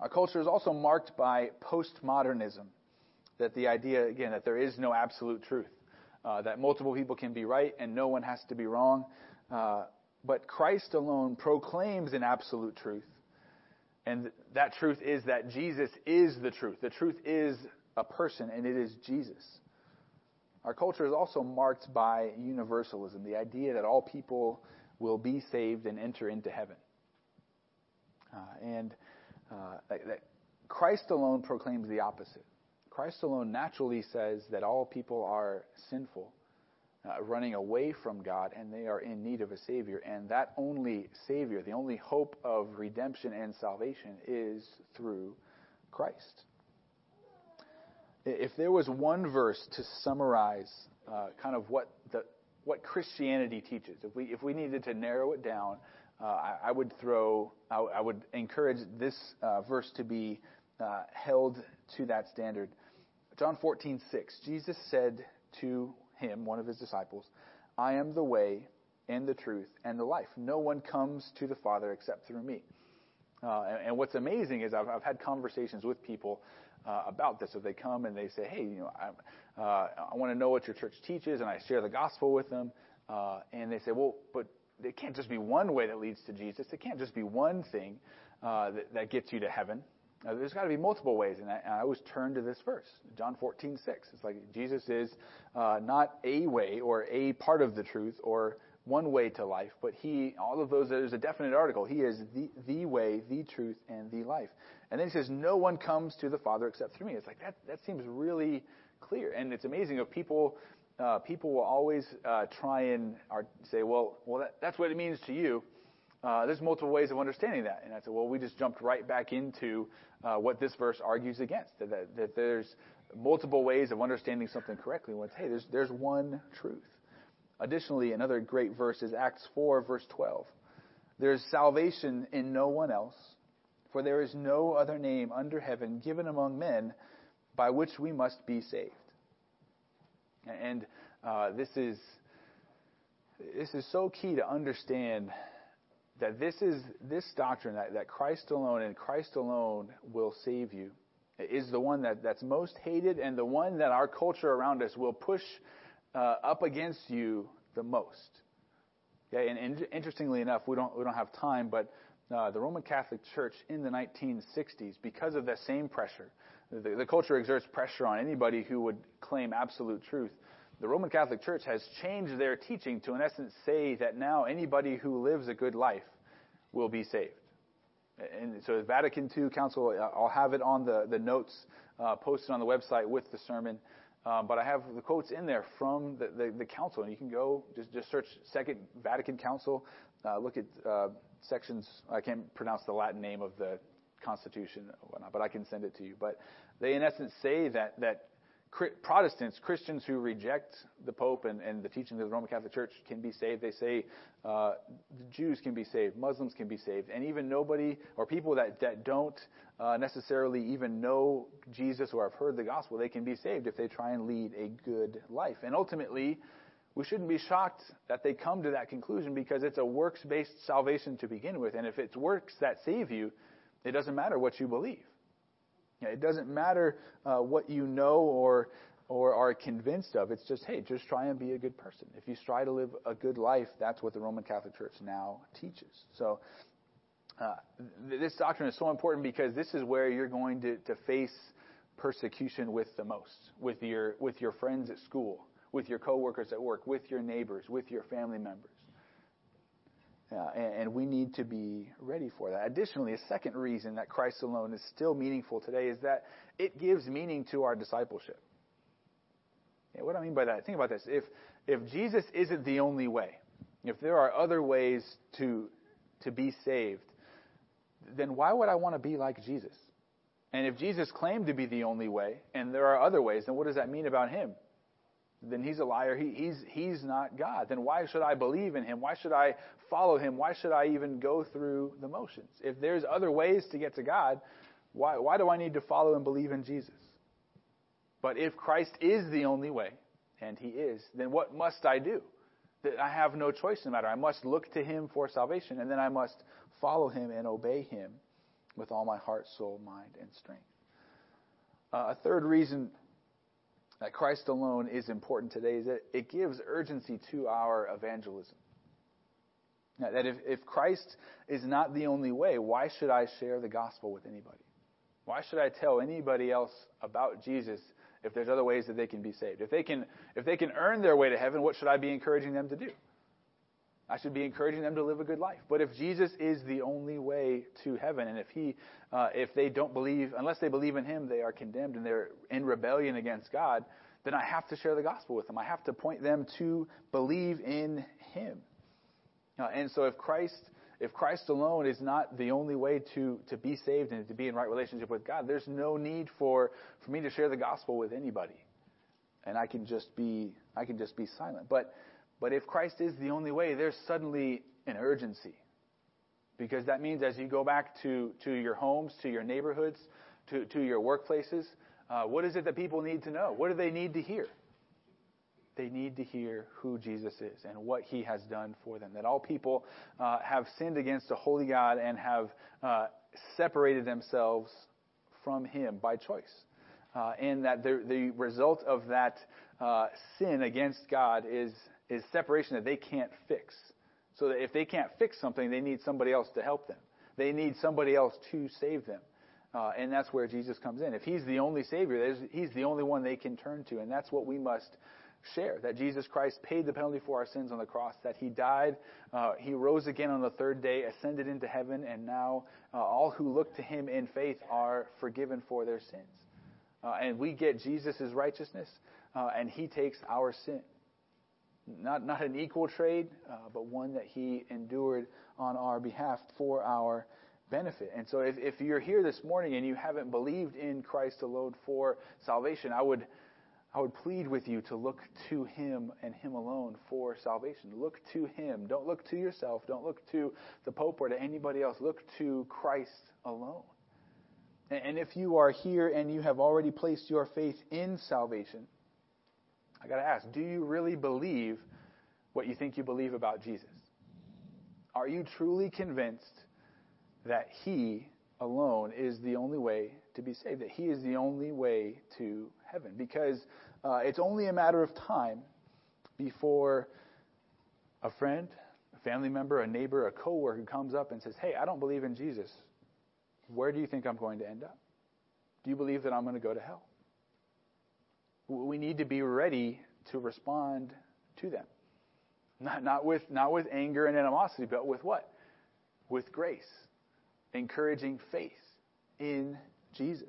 Our culture is also marked by postmodernism, that the idea, again, that there is no absolute truth, that multiple people can be right and no one has to be wrong. But Christ alone proclaims an absolute truth, and that truth is that Jesus is the truth. The truth is a person, and it is Jesus. Our culture is also marked by universalism, the idea that all people will be saved and enter into heaven. That Christ alone proclaims the opposite. Christ alone naturally says that all people are sinful, running away from God, and they are in need of a Savior. And that only Savior, the only hope of redemption and salvation, is through Christ. If there was one verse to summarize kind of what Christianity teaches, if we needed to narrow it down, I would encourage this verse to be held to that standard. John 14:6. Jesus said to him, one of his disciples, "I am the way and the truth and the life. No one comes to the Father except through me." And what's amazing is I've had conversations with people about this. So they come and they say, "Hey, I want to know what your church teaches," and I share the gospel with them, and they say, "Well, but it can't just be one way that leads to Jesus. It can't just be one thing that gets you to heaven. There's got to be multiple ways." And I always turn to this verse, John 14:6. It's like Jesus is not a way or a part of the truth or one way to life, but he, all of those, there's a definite article. He is the way, the truth, and the life. And then he says, no one comes to the Father except through me. It's like, that seems really clear. And it's amazing if people will always try and say, well, that's what it means to you. There's multiple ways of understanding that. And I said, well, we just jumped right back into what this verse argues against, that there's multiple ways of understanding something correctly. Well, hey, there's one truth. Additionally, another great verse is Acts 4, verse 12. There is salvation in no one else, for there is no other name under heaven given among men by which we must be saved. And this is so key to understand that this doctrine that Christ alone and Christ alone will save you is the one that's most hated and the one that our culture around us will push up against you the most. Okay, and interestingly enough, we don't have time, but the Roman Catholic Church in the 1960s, because of that same pressure, the culture exerts pressure on anybody who would claim absolute truth. The Roman Catholic Church has changed their teaching to, in essence, say that now anybody who lives a good life will be saved. And so the Vatican II Council, I'll have it on the notes posted on the website with the sermon. But I have the quotes in there from the council, and you can go just search Second Vatican Council, look at sections. I can't pronounce the Latin name of the Constitution or whatnot, but I can send it to you. But they, in essence, say that Protestants, Christians who reject the Pope and the teachings of the Roman Catholic Church can be saved. They say the Jews can be saved, Muslims can be saved, and even nobody or people that don't necessarily even know Jesus or have heard the gospel, they can be saved if they try and lead a good life. And ultimately, we shouldn't be shocked that they come to that conclusion because it's a works-based salvation to begin with. And if it's works that save you, it doesn't matter what you believe. It doesn't matter what you know or are convinced of. It's just, hey, just try and be a good person. If you try to live a good life, that's what the Roman Catholic Church now teaches. So this doctrine is so important because this is where you're going to face persecution with the most, with your friends at school, with your coworkers at work, with your neighbors, with your family members. And we need to be ready for that. Additionally, a second reason that Christ alone is still meaningful today is that it gives meaning to our discipleship. Yeah, what do I mean by that? Think about this. If Jesus isn't the only way, if there are other ways to be saved, then why would I want to be like Jesus? And if Jesus claimed to be the only way, and there are other ways, then what does that mean about him? Then he's a liar. He's not God. Then why should I believe in him? Why should I follow him? Why should I even go through the motions? If there's other ways to get to God, why do I need to follow and believe in Jesus? But if Christ is the only way, and he is, then what must I do? That I have no choice in the matter. I must look to him for salvation, and then I must follow him and obey him with all my heart, soul, mind, and strength. A third reason that Christ alone is important today is that it gives urgency to our evangelism. Now, that if Christ is not the only way, why should I share the gospel with anybody? Why should I tell anybody else about Jesus if there's other ways that they can be saved? If they can earn their way to heaven, what should I be encouraging them to do? I should be encouraging them to live a good life. But if Jesus is the only way to heaven, and if they don't believe, unless they believe in him, they are condemned and they're in rebellion against God, then I have to share the gospel with them. I have to point them to believe in him. And so if Christ alone is not the only way to be saved and to be in right relationship with God, there's no need for me to share the gospel with anybody. And I can just be silent. But if Christ is the only way, there's suddenly an urgency. Because that means as you go back to your homes, to your neighborhoods, to your workplaces, what is it that people need to know? What do they need to hear? They need to hear who Jesus is and what he has done for them. That all people have sinned against a holy God and have separated themselves from him by choice. And that the result of that sin against God is separation that they can't fix. So that if they can't fix something, they need somebody else to help them. They need somebody else to save them. And that's where Jesus comes in. If he's the only Savior, he's the only one they can turn to. And that's what we must share, that Jesus Christ paid the penalty for our sins on the cross, that he died, he rose again on the third day, ascended into heaven, and now all who look to him in faith are forgiven for their sins. And we get Jesus' righteousness, and he takes our sin. Not an equal trade, but one that he endured on our behalf for our benefit. And so if you're here this morning and you haven't believed in Christ alone for salvation, I would plead with you to look to him and him alone for salvation. Look to him. Don't look to yourself. Don't look to the Pope or to anybody else. Look to Christ alone. And if you are here and you have already placed your faith in salvation, I got to ask, do you really believe what you think you believe about Jesus? Are you truly convinced that he alone is the only way to be saved, that he is the only way to heaven? Because it's only a matter of time before a friend, a family member, a neighbor, a coworker comes up and says, hey, I don't believe in Jesus. Where do you think I'm going to end up? Do you believe that I'm going to go to hell? We need to be ready to respond to them. Not with anger and animosity, but with what? With grace. Encouraging faith in Jesus.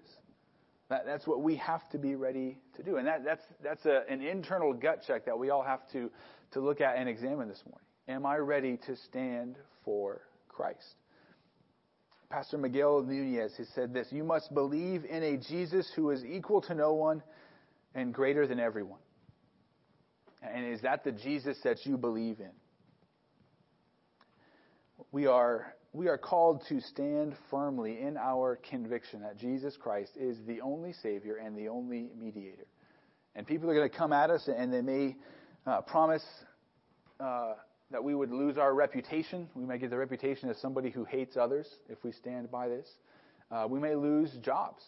That's what we have to be ready to do. And that's an internal gut check that we all have to look at and examine this morning. Am I ready to stand for Christ? Pastor Miguel Nunez has said this: you must believe in a Jesus who is equal to no one and greater than everyone. And is that the Jesus that you believe in? We are called to stand firmly in our conviction that Jesus Christ is the only Savior and the only mediator. And people are going to come at us, and they may promise that we would lose our reputation. We may get the reputation as somebody who hates others if we stand by this. We may lose jobs.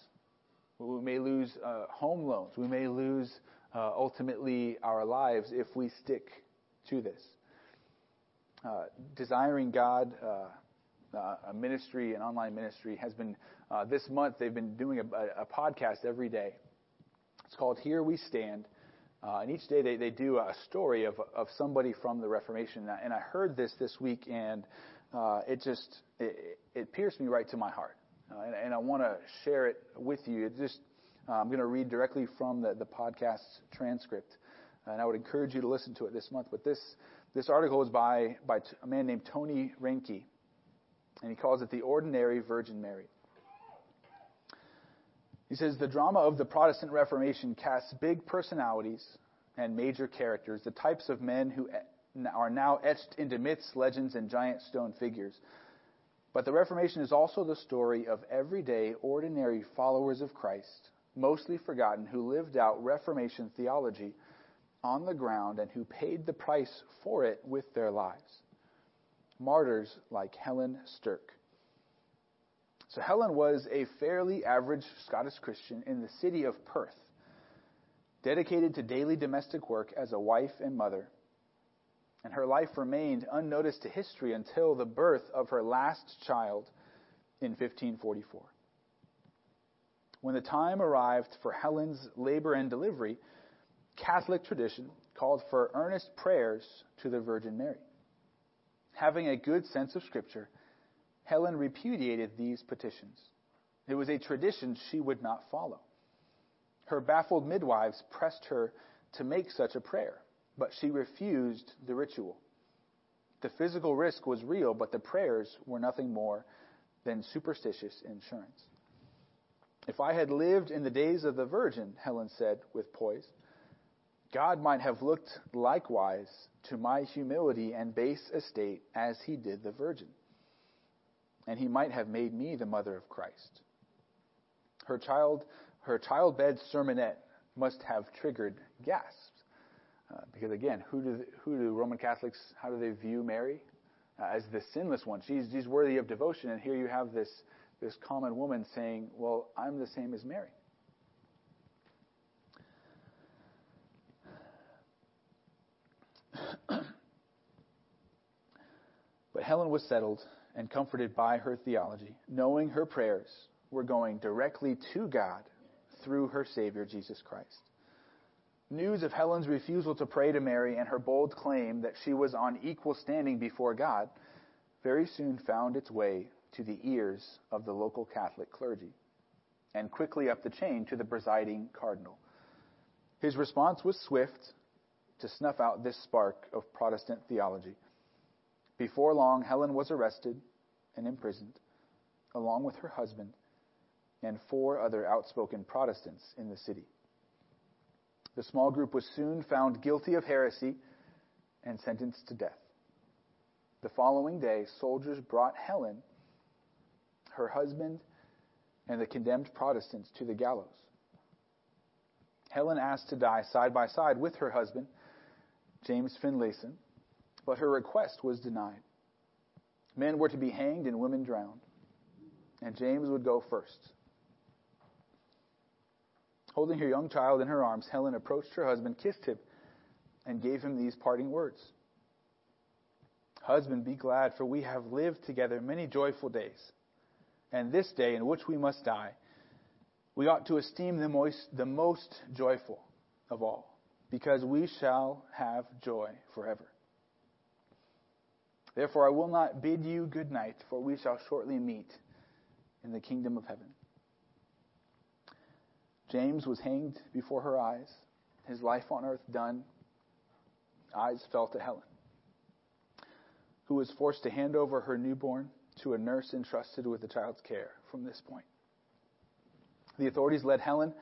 We may lose home loans. We may lose, ultimately, our lives if we stick to this. Desiring God, a ministry, an online ministry, has been, this month, they've been doing a podcast every day. It's called Here We Stand. And each day they do a story of somebody from the Reformation. And I heard this week, and it pierced me right to my heart. And I want to share it with you. I'm going to read directly from the podcast's transcript, and I would encourage you to listen to it this month. But this article is by a man named Tony Reinke, and he calls it The Ordinary Virgin Mary. He says, the drama of the Protestant Reformation casts big personalities and major characters, the types of men who are now etched into myths, legends, and giant stone figures. But the Reformation is also the story of everyday, ordinary followers of Christ, mostly forgotten, who lived out Reformation theology on the ground and who paid the price for it with their lives. Martyrs like Helen Stirk. So Helen was a fairly average Scottish Christian in the city of Perth, dedicated to daily domestic work as a wife and mother. And her life remained unnoticed to history until the birth of her last child in 1544. When the time arrived for Helen's labor and delivery, Catholic tradition called for earnest prayers to the Virgin Mary. Having a good sense of Scripture, Helen repudiated these petitions. It was a tradition she would not follow. Her baffled midwives pressed her to make such a prayer, but she refused the ritual. The physical risk was real, but the prayers were nothing more than superstitious insurance. If I had lived in the days of the Virgin, Helen said with poise, God might have looked likewise to my humility and base estate as he did the Virgin, and he might have made me the mother of Christ. Her childbed sermonette must have triggered gasps. Because again, who do Roman Catholics, how do they view Mary? As the sinless one. She's worthy of devotion, and here you have this common woman saying, well, I'm the same as Mary. But Helen was settled and comforted by her theology, knowing her prayers were going directly to God through her Savior, Jesus Christ. news of Helen's refusal to pray to Mary and her bold claim that she was on equal standing before God very soon found its way to the ears of the local Catholic clergy, and quickly up the chain to the presiding cardinal. His response was swift to snuff out this spark of Protestant theology. Before long, Helen was arrested and imprisoned, along with her husband and 4 other outspoken Protestants in the city. The small group was soon found guilty of heresy and sentenced to death. The following day, soldiers brought Helen, her husband, and the condemned Protestants to the gallows. Helen asked to die side by side with her husband, James Finlayson, but her request was denied. Men were to be hanged and women drowned, and James would go first. Holding her young child in her arms, Helen approached her husband, kissed him, and gave him these parting words. "Husband, be glad, for we have lived together many joyful days, and this day in which we must die, we ought to esteem the most joyful of all, because we shall have joy forever. Therefore I will not bid you good night, for we shall shortly meet in the kingdom of heaven." James was hanged before her eyes, his life on earth done. Eyes fell to Helen, who was forced to hand over her newborn to a nurse entrusted with the child's care from this point. The authorities led Helen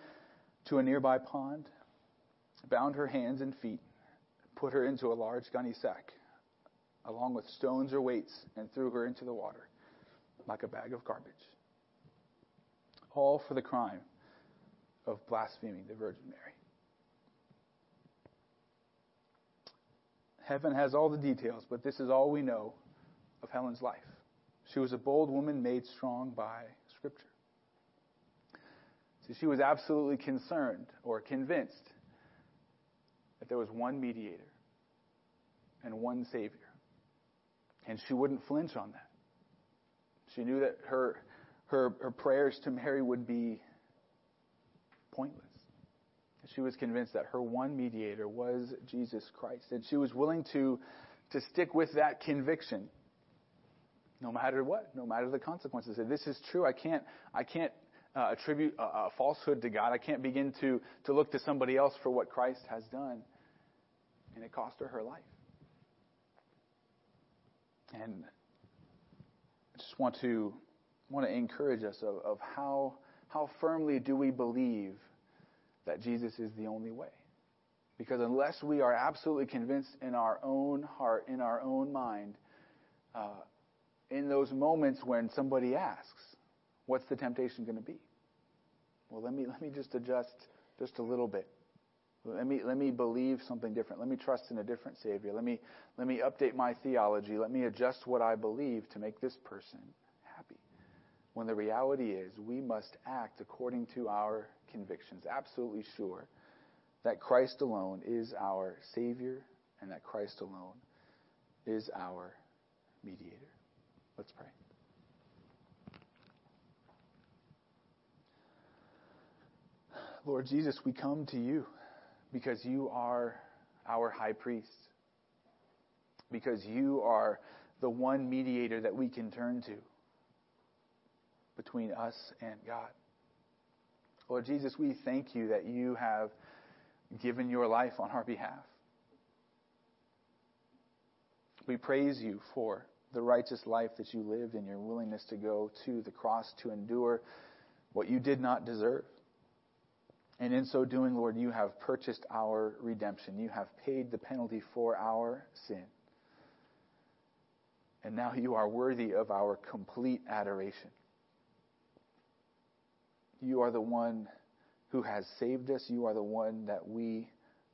to a nearby pond, bound her hands and feet, put her into a large gunny sack, along with stones or weights, and threw her into the water like a bag of garbage. All for the crime of blaspheming the Virgin Mary. Heaven has all the details, but this is all we know of Helen's life. She was a bold woman made strong by Scripture. So she was absolutely concerned or convinced that there was one mediator and one Savior, and she wouldn't flinch on that. She knew that her prayers to Mary would be pointless. She was convinced that her one mediator was Jesus Christ, and she was willing to stick with that conviction no matter what, no matter the consequences. If this is true, I can't attribute a falsehood to God. I can't begin to look to somebody else for what Christ has done. And it cost her life. And I just want to encourage us of how firmly do we believe that Jesus is the only way. Because unless we are absolutely convinced in our own heart, in our own mind, in those moments when somebody asks, what's the temptation going to be? Well, let me just adjust just a little bit. Let me believe something different. Let me trust in a different Savior. Let me update my theology. Let me adjust what I believe to make this person happy. When the reality is, we must act according to our convictions, absolutely sure that Christ alone is our Savior and that Christ alone is our mediator. Let's pray. Lord Jesus, we come to you because you are our high priest, because you are the one mediator that we can turn to between us and God. Lord Jesus, we thank you that you have given your life on our behalf. We praise you for the righteous life that you lived and your willingness to go to the cross to endure what you did not deserve. And in so doing, Lord, you have purchased our redemption. You have paid the penalty for our sin. And now you are worthy of our complete adoration. You are the one who has saved us. You are the one that we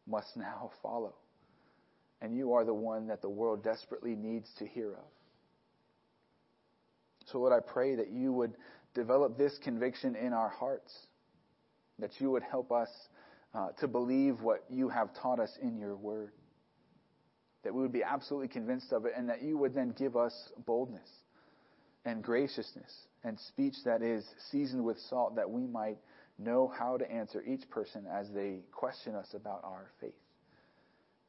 must now follow. And you are the one that the world desperately needs to hear of. So, Lord, I pray that you would develop this conviction in our hearts, that you would help us to believe what you have taught us in your word, that we would be absolutely convinced of it, and that you would then give us boldness and graciousness and speech that is seasoned with salt, that we might know how to answer each person as they question us about our faith.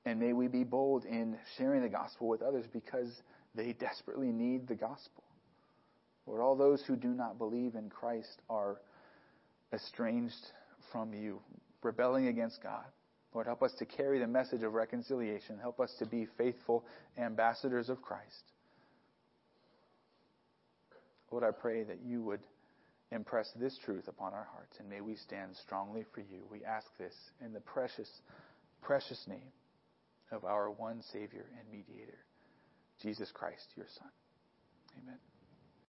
And may we be bold in sharing the gospel with others because they desperately need the gospel. Lord, all those who do not believe in Christ are estranged from you, rebelling against God. Lord, help us to carry the message of reconciliation. Help us to be faithful ambassadors of Christ. Lord, I pray that you would impress this truth upon our hearts, and may we stand strongly for you. We ask this in the precious, precious name of our one Savior and Mediator, Jesus Christ, your Son.